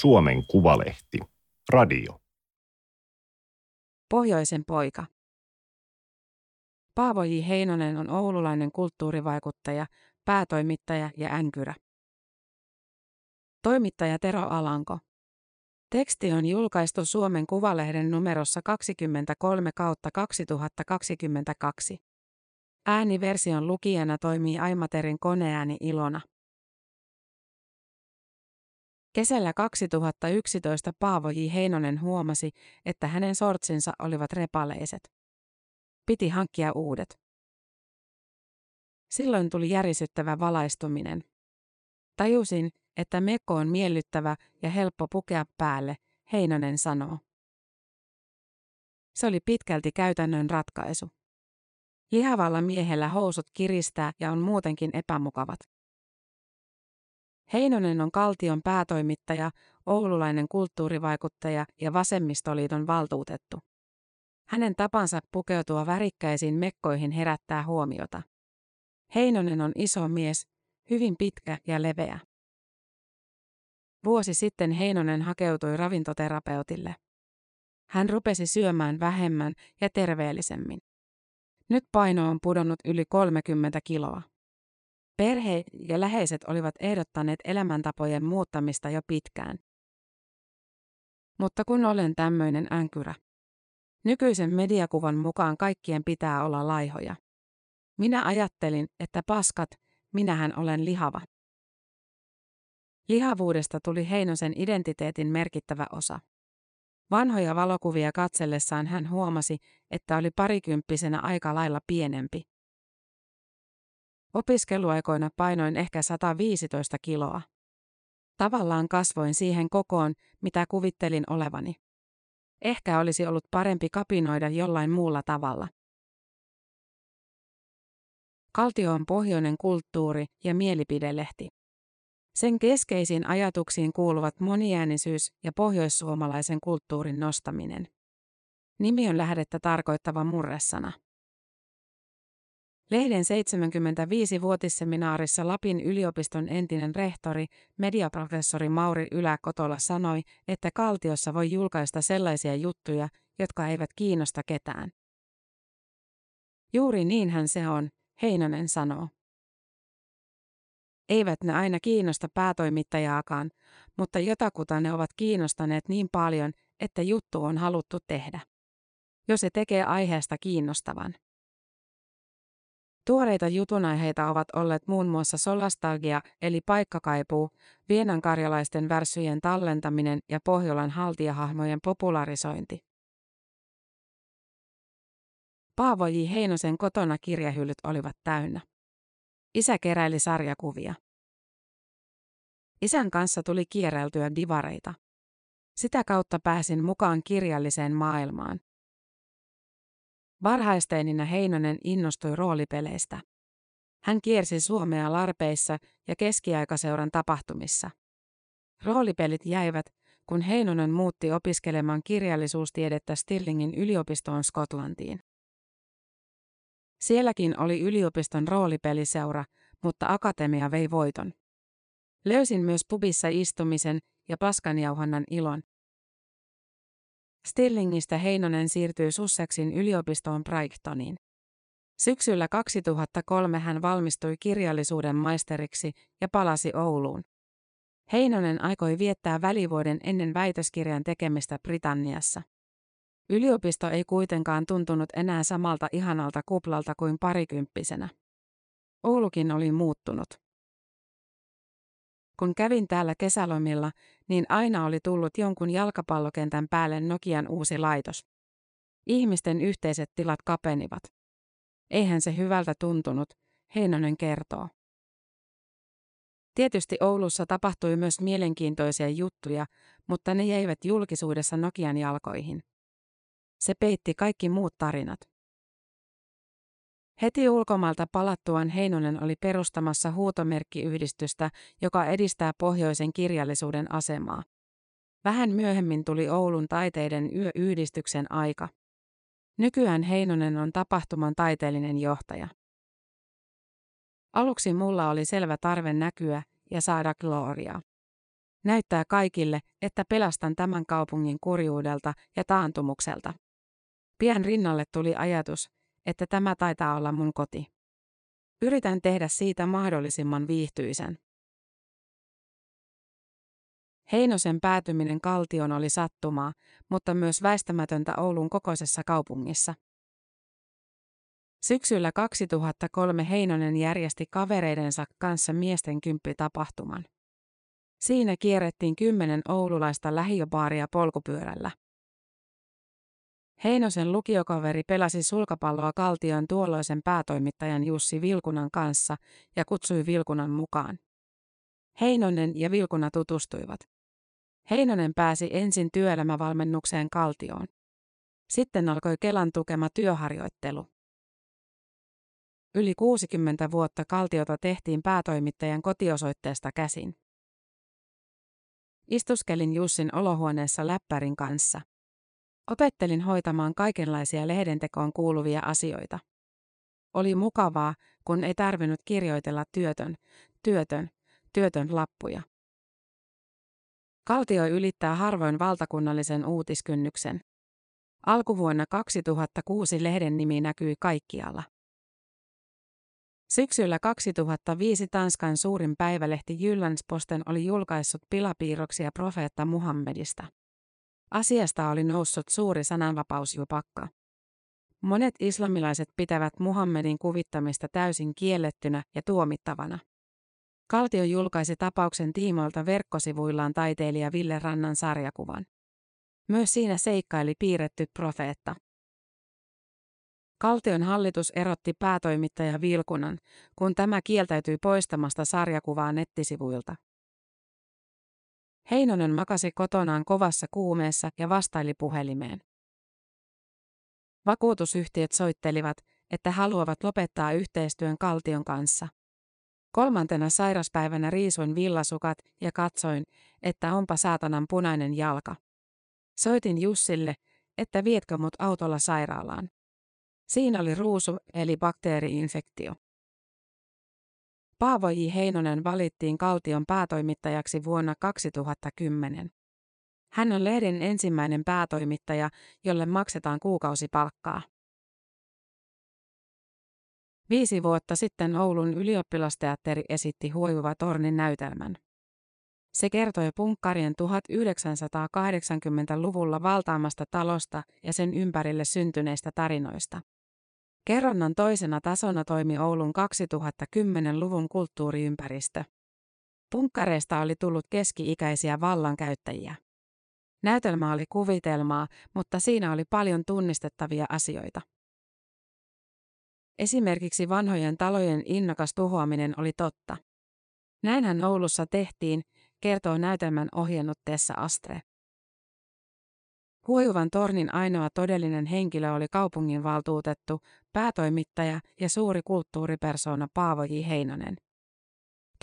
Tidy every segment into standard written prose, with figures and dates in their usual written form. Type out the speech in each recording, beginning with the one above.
Suomen Kuvalehti. Radio. Pohjoisen poika. Paavo J. Heinonen on oululainen kulttuurivaikuttaja, päätoimittaja ja äänkyrä. Toimittaja Tero Alanko. Teksti on julkaistu Suomen Kuvalehden numerossa 23/2022. Ääniversion lukijana toimii Aimaterin koneääni Ilona. Kesällä 2011 Paavo J. Heinonen huomasi, että hänen sortsinsa olivat repaleiset. Piti hankkia uudet. Silloin tuli järisyttävä valaistuminen. Tajusin, että mekko on miellyttävä ja helppo pukea päälle, Heinonen sanoo. Se oli pitkälti käytännön ratkaisu. Lihavalla miehellä housut kiristää ja on muutenkin epämukavat. Heinonen on Kaltion päätoimittaja, oululainen kulttuurivaikuttaja ja Vasemmistoliiton valtuutettu. Hänen tapansa pukeutua värikkäisiin mekkoihin herättää huomiota. Heinonen on iso mies, hyvin pitkä ja leveä. Vuosi sitten Heinonen hakeutui ravintoterapeutille. Hän rupesi syömään vähemmän ja terveellisemmin. Nyt paino on pudonnut yli 30 kiloa. Perhe ja läheiset olivat ehdottaneet elämäntapojen muuttamista jo pitkään. Mutta kun olen tämmöinen änkyrä. Nykyisen mediakuvan mukaan kaikkien pitää olla laihoja. Minä ajattelin, että paskat, minähän olen lihava. Lihavuudesta tuli Heinosen identiteetin merkittävä osa. Vanhoja valokuvia katsellessaan hän huomasi, että oli parikymppisenä aika lailla pienempi. Opiskeluaikoina painoin ehkä 115 kiloa. Tavallaan kasvoin siihen kokoon, mitä kuvittelin olevani. Ehkä olisi ollut parempi kapinoida jollain muulla tavalla. Kaltio on pohjoinen kulttuuri- ja mielipidelehti. Sen keskeisiin ajatuksiin kuuluvat moniäänisyys ja pohjoissuomalaisen kulttuurin nostaminen. Nimi on lähdettä tarkoittava murresana. Lehden 75-vuotisseminaarissa Lapin yliopiston entinen rehtori, mediaprofessori Mauri Ylä-Kotola sanoi, että Kaltiossa voi julkaista sellaisia juttuja, jotka eivät kiinnosta ketään. Juuri niinhän se on, Heinonen sanoo. Eivät ne aina kiinnosta päätoimittajaakaan, mutta jotakuta ne ovat kiinnostaneet niin paljon, että juttu on haluttu tehdä. Jo se tekee aiheesta kiinnostavan. Tuoreita jutunaiheita ovat olleet muun muassa solastalgia eli paikkakaipuu, vienankarjalaisten värssyjen tallentaminen ja Pohjolan haltijahahmojen popularisointi. Paavo J. Heinosen kotona kirjahyllyt olivat täynnä. Isä keräili sarjakuvia. Isän kanssa tuli kierreltyä divareita. Sitä kautta pääsin mukaan kirjalliseen maailmaan. Varhaisteininä Heinonen innostui roolipeleistä. Hän kiersi Suomea larpeissa ja keskiaikaseuran tapahtumissa. Roolipelit jäivät, kun Heinonen muutti opiskelemaan kirjallisuustiedettä Stirlingin yliopistoon Skotlantiin. Sielläkin oli yliopiston roolipeliseura, mutta akatemia vei voiton. Löysin myös pubissa istumisen ja paskanjauhannan ilon. Stirlingistä Heinonen siirtyi Sussexin yliopistoon Brightoniin. Syksyllä 2003 hän valmistui kirjallisuuden maisteriksi ja palasi Ouluun. Heinonen aikoi viettää välivuoden ennen väitöskirjan tekemistä Britanniassa. Yliopisto ei kuitenkaan tuntunut enää samalta ihanalta kuplalta kuin parikymppisenä. Oulukin oli muuttunut. Kun kävin täällä kesälomilla, niin aina oli tullut jonkun jalkapallokentän päälle Nokian uusi laitos. Ihmisten yhteiset tilat kapenivat. Eihän se hyvältä tuntunut, Heinonen kertoo. Tietysti Oulussa tapahtui myös mielenkiintoisia juttuja, mutta ne jäivät julkisuudessa Nokian jalkoihin. Se peitti kaikki muut tarinat. Heti ulkomailta palattuaan Heinonen oli perustamassa huutomerkkiyhdistystä, joka edistää pohjoisen kirjallisuuden asemaa. Vähän myöhemmin tuli Oulun taiteiden yöyhdistyksen aika. Nykyään Heinonen on tapahtuman taiteellinen johtaja. Aluksi mulla oli selvä tarve näkyä ja saada gloriaa. Näyttää kaikille, että pelastan tämän kaupungin kurjuudelta ja taantumukselta. Pian rinnalle tuli ajatus, että tämä taitaa olla mun koti. Yritän tehdä siitä mahdollisimman viihtyisen. Heinosen päätyminen Kaltioon oli sattumaa, mutta myös väistämätöntä Oulun kokoisessa kaupungissa. Syksyllä 2003 Heinonen järjesti kavereidensa kanssa miesten kymppitapahtuman. Siinä kierrettiin 10 oululaista lähiöbaaria polkupyörällä. Heinosen lukiokaveri pelasi sulkapalloa Kaltion tuolloisen päätoimittajan Jussi Vilkunan kanssa ja kutsui Vilkunan mukaan. Heinonen ja Vilkuna tutustuivat. Heinonen pääsi ensin työelämävalmennukseen Kaltioon. Sitten alkoi Kelan tukema työharjoittelu. Yli 60 vuotta Kaltiota tehtiin päätoimittajan kotiosoitteesta käsin. Istuskelin Jussin olohuoneessa läppärin kanssa. Opettelin hoitamaan kaikenlaisia lehdentekoon kuuluvia asioita. Oli mukavaa, kun ei tarvinnut kirjoitella työtön lappuja. Kaltio ylittää harvoin valtakunnallisen uutiskynnyksen. Alkuvuonna 2006 lehden nimi näkyi kaikkialla. Syksyllä 2005 Tanskan suurin päivälehti Jyllandsposten oli julkaissut pilapiirroksia profeetta Muhammedista. Asiasta oli noussut suuri sananvapausjupakka. Monet islamilaiset pitävät Muhammedin kuvittamista täysin kiellettynä ja tuomittavana. Kaltio julkaisi tapauksen tiimoilta verkkosivuillaan taiteilija Ville Rannan sarjakuvan. Myös siinä seikkaili piirretty profeetta. Kaltion hallitus erotti päätoimittaja Vilkunan, kun tämä kieltäytyi poistamasta sarjakuvaa nettisivuilta. Heinonen makasi kotonaan kovassa kuumeessa ja vastaili puhelimeen. Vakuutusyhtiöt soittelivat, että haluavat lopettaa yhteistyön Kaltion kanssa. Kolmantena sairaspäivänä riisuin villasukat ja katsoin, että onpa saatanan punainen jalka. Soitin Jussille, että vietkö mut autolla sairaalaan. Siinä oli ruusu eli bakteeri-infektio. Paavo J. Heinonen valittiin Kaltion päätoimittajaksi vuonna 2010. Hän on lehden ensimmäinen päätoimittaja, jolle maksetaan kuukausipalkkaa. 5 vuotta sitten Oulun ylioppilasteatteri esitti Huojuva Tornin näytelmän. Se kertoi punkkarien 1980-luvulla valtaamasta talosta ja sen ympärille syntyneistä tarinoista. Kerronnan toisena tasona toimi Oulun 2010-luvun kulttuuriympäristö. Punkkareista oli tullut keski-ikäisiä vallankäyttäjiä. Näytelmä oli kuvitelmaa, mutta siinä oli paljon tunnistettavia asioita. Esimerkiksi vanhojen talojen innokas tuhoaminen oli totta. Näinhän Oulussa tehtiin, kertoo näytelmän ohjannut Tessa Astre. Huojuvan tornin ainoa todellinen henkilö oli kaupunginvaltuutettu, päätoimittaja ja suuri kulttuuripersoona Paavo J. Heinonen.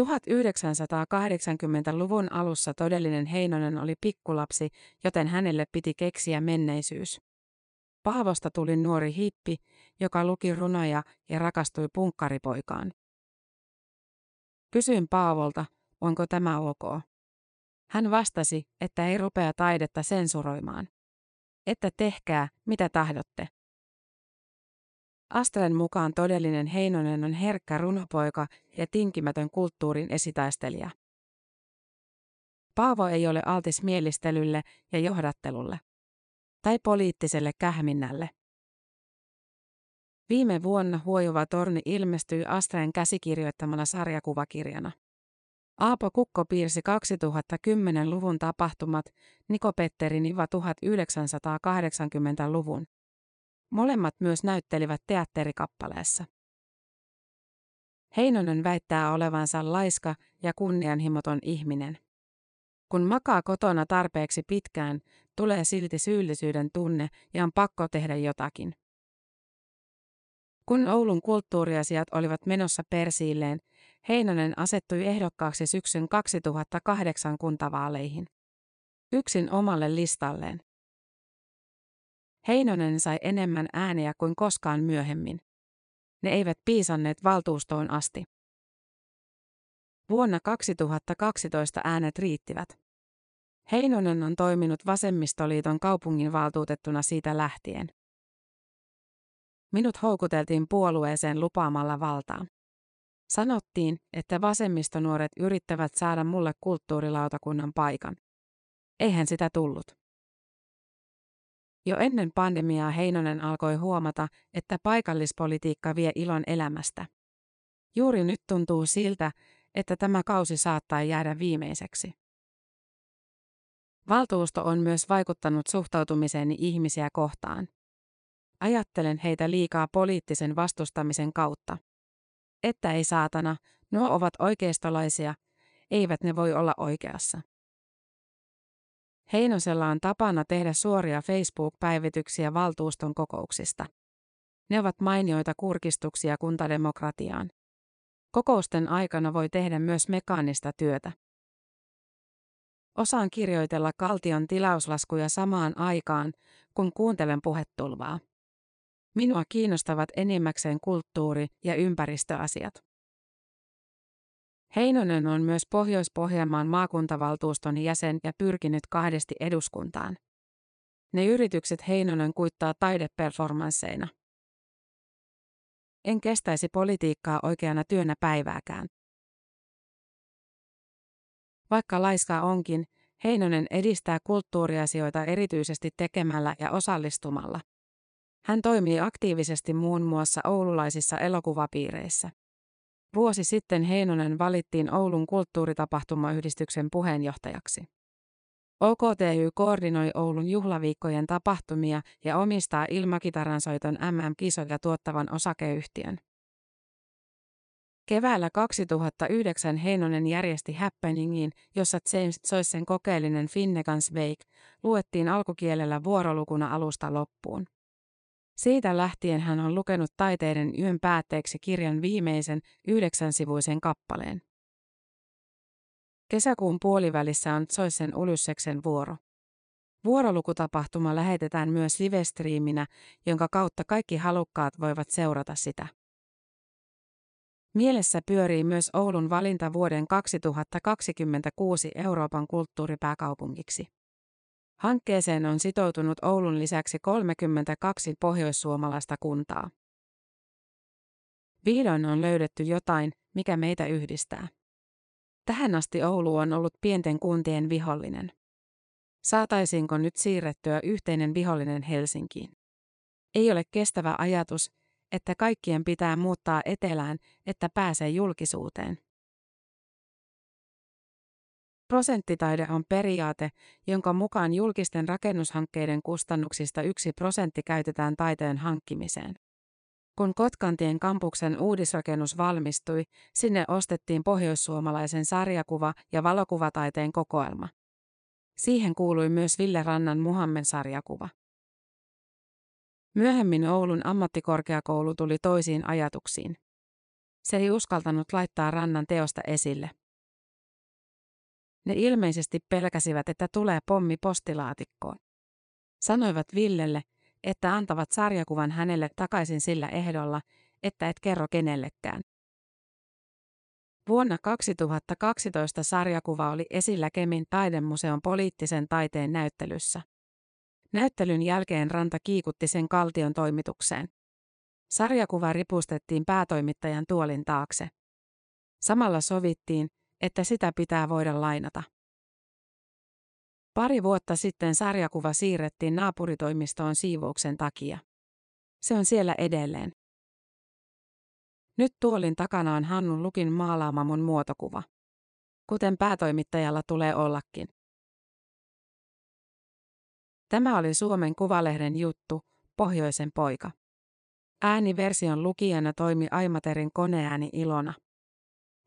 1980-luvun alussa todellinen Heinonen oli pikkulapsi, joten hänelle piti keksiä menneisyys. Paavosta tuli nuori hippi, joka luki runoja ja rakastui punkkaripoikaan. Kysyin Paavolta, onko tämä ok. Hän vastasi, että ei rupea taidetta sensuroimaan. Että tehkää, mitä tahdotte. Astren mukaan todellinen Heinonen on herkkä runopoika ja tinkimätön kulttuurin esitaistelija. Paavo ei ole altis mielistelylle ja johdattelulle. Tai poliittiselle kähminnälle. Viime vuonna Huojuva torni ilmestyi Astren käsikirjoittamana sarjakuvakirjana. Aapo Kukko piirsi 2010-luvun tapahtumat, Niko Petteri IV 1980-luvun. Molemmat myös näyttelivät teatterikappaleessa. Heinonen väittää olevansa laiska ja kunnianhimoton ihminen. Kun makaa kotona tarpeeksi pitkään, tulee silti syyllisyyden tunne ja on pakko tehdä jotakin. Kun Oulun kulttuuriasiat olivat menossa persiilleen, Heinonen asettui ehdokkaaksi syksyn 2008 kuntavaaleihin. Yksin omalle listalleen. Heinonen sai enemmän ääniä kuin koskaan myöhemmin. Ne eivät piisanneet valtuustoon asti. Vuonna 2012 äänet riittivät. Heinonen on toiminut Vasemmistoliiton kaupunginvaltuutettuna siitä lähtien. Minut houkuteltiin puolueeseen lupaamalla valtaa. Sanottiin, että vasemmistonuoret yrittävät saada mulle kulttuurilautakunnan paikan. Eihän sitä tullut. Jo ennen pandemiaa Heinonen alkoi huomata, että paikallispolitiikka vie ilon elämästä. Juuri nyt tuntuu siltä, että tämä kausi saattaa jäädä viimeiseksi. Valtuusto on myös vaikuttanut suhtautumiseeni ihmisiä kohtaan. Ajattelen heitä liikaa poliittisen vastustamisen kautta. Että ei saatana, nuo ovat oikeistolaisia, eivät ne voi olla oikeassa. Heinosella on tapana tehdä suoria Facebook-päivityksiä valtuuston kokouksista. Ne ovat mainioita kurkistuksia kuntademokratiaan. Kokousten aikana voi tehdä myös mekaanista työtä. Osaan kirjoitella Kaltion tilauslaskuja samaan aikaan, kun kuuntelen puhetulvaa. Minua kiinnostavat enimmäkseen kulttuuri- ja ympäristöasiat. Heinonen on myös Pohjois-Pohjanmaan maakuntavaltuuston jäsen ja pyrkinyt kahdesti eduskuntaan. Ne yritykset Heinonen kuittaa taideperformansseina. En kestäisi politiikkaa oikeana työnä päivääkään. Vaikka laiskaa onkin, Heinonen edistää kulttuuriasioita erityisesti tekemällä ja osallistumalla. Hän toimii aktiivisesti muun muassa oululaisissa elokuvapiireissä. Vuosi sitten Heinonen valittiin Oulun kulttuuritapahtumayhdistyksen puheenjohtajaksi. OKTY koordinoi Oulun juhlaviikkojen tapahtumia ja omistaa ilmakitaransoiton MM-kisoja tuottavan osakeyhtiön. Keväällä 2009 Heinonen järjesti happeningin, jossa James Joycen kokeellinen Finnegan's Wake luettiin alkukielellä vuorolukuna alusta loppuun. Siitä lähtien hän on lukenut taiteiden yön päätteeksi kirjan viimeisen 9-sivuisen kappaleen. Kesäkuun puolivälissä on Tsoissen Ulysseksen vuoro. Vuorolukutapahtuma lähetetään myös livestriiminä, jonka kautta kaikki halukkaat voivat seurata sitä. Mielessä pyörii myös Oulun valinta vuoden 2026 Euroopan kulttuuripääkaupungiksi. Hankkeeseen on sitoutunut Oulun lisäksi 32 pohjoissuomalaista kuntaa. Vihdoin on löydetty jotain, mikä meitä yhdistää. Tähän asti Oulu on ollut pienten kuntien vihollinen. Saataisiinko nyt siirrettyä yhteinen vihollinen Helsinkiin? Ei ole kestävä ajatus, että kaikkien pitää muuttaa etelään, että pääsee julkisuuteen. Prosenttitaide on periaate, jonka mukaan julkisten rakennushankkeiden kustannuksista 1% käytetään taiteen hankkimiseen. Kun Kotkantien kampuksen uudisrakennus valmistui, sinne ostettiin pohjoissuomalaisen sarjakuva- ja valokuvataiteen kokoelma. Siihen kuului myös Ville Rannan Muhammed-sarjakuva. Myöhemmin Oulun ammattikorkeakoulu tuli toisiin ajatuksiin. Se ei uskaltanut laittaa Rannan teosta esille. Ne ilmeisesti pelkäsivät, että tulee pommi postilaatikkoon. Sanoivat Villelle, että antavat sarjakuvan hänelle takaisin sillä ehdolla, että et kerro kenellekään. Vuonna 2012 sarjakuva oli esillä Kemin Taidemuseon poliittisen taiteen näyttelyssä. Näyttelyn jälkeen Ranta kiikutti sen Kaltion toimitukseen. Sarjakuva ripustettiin päätoimittajan tuolin taakse. Samalla sovittiin, että sitä pitää voida lainata. Pari vuotta sitten sarjakuva siirrettiin naapuritoimistoon siivouksen takia. Se on siellä edelleen. Nyt tuolin takana on Hannu Lukin maalaama mun muotokuva. Kuten päätoimittajalla tulee ollakin. Tämä oli Suomen Kuvalehden juttu, Pohjoisen poika. Ääniversion lukijana toimi Aimaterin koneääni Ilona.